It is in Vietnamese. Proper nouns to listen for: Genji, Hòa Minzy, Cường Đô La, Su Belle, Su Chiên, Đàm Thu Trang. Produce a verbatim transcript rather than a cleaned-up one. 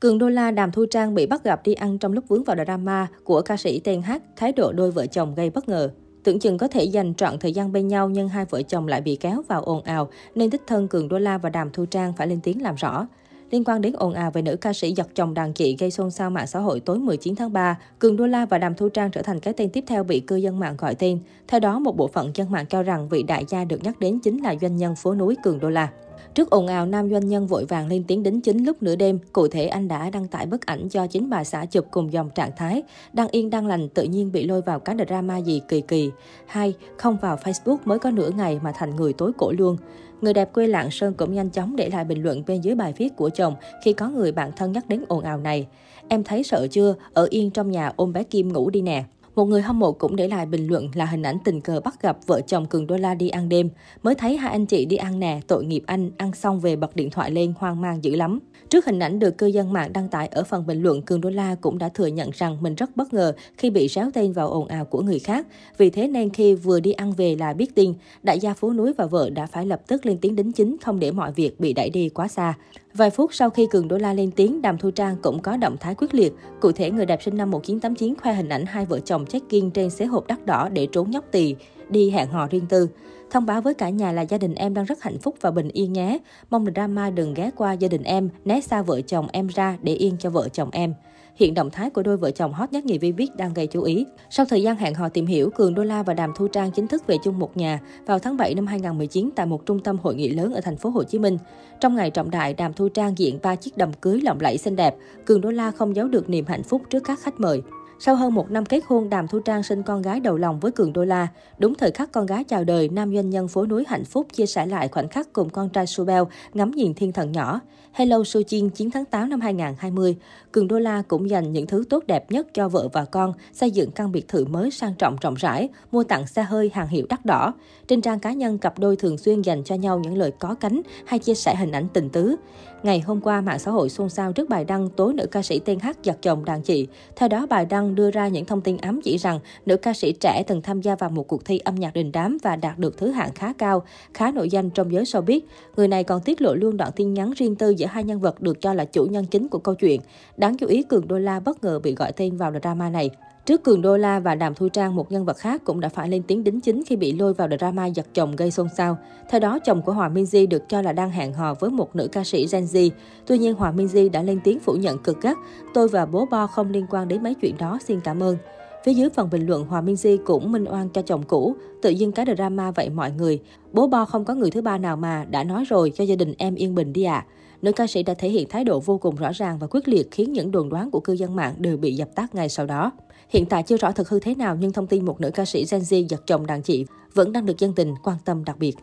Cường Đô La, Đàm Thu Trang bị bắt gặp đi ăn trong lúc vướng vào drama của ca sĩ tên Hát, thái độ đôi vợ chồng gây bất ngờ. Tưởng chừng có thể dành trọn thời gian bên nhau nhưng hai vợ chồng lại bị kéo vào ồn ào nên đích thân Cường Đô La và Đàm Thu Trang phải lên tiếng làm rõ. Liên quan đến ồn ào về nữ ca sĩ giật chồng đàn chị gây xôn xao mạng xã hội tối mười chín tháng ba, Cường Đô La và Đàm Thu Trang trở thành cái tên tiếp theo bị cư dân mạng gọi tên. Theo đó, một bộ phận dân mạng cho rằng vị đại gia được nhắc đến chính là doanh nhân phố núi Cường Đô La. Trước ồn ào, nam doanh nhân vội vàng lên tiếng đính chính lúc nửa đêm. Cụ thể, anh đã đăng tải bức ảnh do chính bà xã chụp cùng dòng trạng thái đang yên đang lành tự nhiên bị lôi vào cái drama gì kỳ kỳ. Hai, không vào Facebook mới có nửa ngày mà thành người tối cổ luôn. Người đẹp quê Lạng Sơn cũng nhanh chóng để lại bình luận bên dưới bài viết của chồng khi có người bạn thân nhắc đến ồn ào này. Em thấy sợ chưa? Ở yên trong nhà ôm bé Kim ngủ đi nè. Một người hâm mộ cũng để lại bình luận là hình ảnh tình cờ bắt gặp vợ chồng Cường Đô La đi ăn đêm. Mới thấy hai anh chị đi ăn nè, tội nghiệp anh, ăn xong về bật điện thoại lên, hoang mang dữ lắm. Trước hình ảnh được cư dân mạng đăng tải ở phần bình luận, Cường Đô La cũng đã thừa nhận rằng mình rất bất ngờ khi bị réo tên vào ồn ào của người khác. Vì thế nên khi vừa đi ăn về là biết tin, đại gia phố núi và vợ đã phải lập tức lên tiếng đính chính không để mọi việc bị đẩy đi quá xa. Vài phút sau khi Cường Đô La lên tiếng, Đàm Thu Trang cũng có động thái quyết liệt. Cụ thể, người đẹp sinh năm một nghìn chín trăm tám mươi chín khoe hình ảnh hai vợ chồng check-in trên xế hộp đắt đỏ để trốn nhóc tỳ, đi hẹn hò riêng tư. Thông báo với cả nhà là gia đình em đang rất hạnh phúc và bình yên nhé. Mong drama đừng ghé qua gia đình em, né xa vợ chồng em ra để yên cho vợ chồng em. Hiện động thái của đôi vợ chồng hot nhất nhì vi biết đang gây chú ý. Sau thời gian hẹn hò tìm hiểu, Cường Đô La và Đàm Thu Trang chính thức về chung một nhà vào tháng bảy năm hai nghìn không trăm mười chín tại một trung tâm hội nghị lớn ở thành phố Hồ Chí Minh. Trong ngày trọng đại, Đàm Thu Trang diện ba chiếc đầm cưới lộng lẫy xinh đẹp. Cường Đô La không giấu được niềm hạnh phúc trước các khách mời. Sau hơn một năm kết hôn, Đàm Thu Trang sinh con gái đầu lòng với Cường Đô La. Đúng thời khắc con gái chào đời, nam doanh nhân phố núi hạnh phúc chia sẻ lại khoảnh khắc cùng con trai Su Belle ngắm nhìn thiên thần nhỏ. Hello Su Chiên, chín tháng tám năm hai nghìn không trăm hai mươi. Cường Đô La cũng dành những thứ tốt đẹp nhất cho vợ và con, xây dựng căn biệt thự mới sang trọng rộng rãi, mua tặng xe hơi hàng hiệu đắt đỏ. Trên trang cá nhân, cặp đôi thường xuyên dành cho nhau những lời có cánh hay chia sẻ hình ảnh tình tứ. Ngày hôm qua, mạng xã hội xôn xao trước bài đăng tố nữ ca sĩ tên Hát giật chồng đàn chị. Theo đó, bài đăng đưa ra những thông tin ám chỉ rằng nữ ca sĩ trẻ từng tham gia vào một cuộc thi âm nhạc đình đám và đạt được thứ hạng khá cao, khá nổi danh trong giới showbiz. Người này còn tiết lộ luôn đoạn tin nhắn riêng tư giữa hai nhân vật được cho là chủ nhân chính của câu chuyện. Đáng chú ý, Cường Đô La bất ngờ bị gọi tên vào drama này. Trước Cường Đô La và Đàm Thu Trang, một nhân vật khác cũng đã phải lên tiếng đính chính khi bị lôi vào drama giật chồng gây xôn xao. Theo đó, chồng của Hòa Minzy được cho là đang hẹn hò với một nữ ca sĩ Genji. Tuy nhiên, Hòa Minzy đã lên tiếng phủ nhận cực gắt, tôi và bố Bo không liên quan đến mấy chuyện đó, xin cảm ơn. Phía dưới phần bình luận, Hòa Minzy cũng minh oan cho chồng cũ, tự dưng cái drama vậy mọi người. Bố Bo không có người thứ ba nào mà, đã nói rồi, cho gia đình em yên bình đi ạ. À. Nữ ca sĩ đã thể hiện thái độ vô cùng rõ ràng và quyết liệt khiến những đồn đoán của cư dân mạng đều bị dập tắt ngay sau đó. Hiện tại chưa rõ thực hư thế nào nhưng thông tin một nữ ca sĩ Genji giật chồng đàn chị vẫn đang được dân tình quan tâm đặc biệt.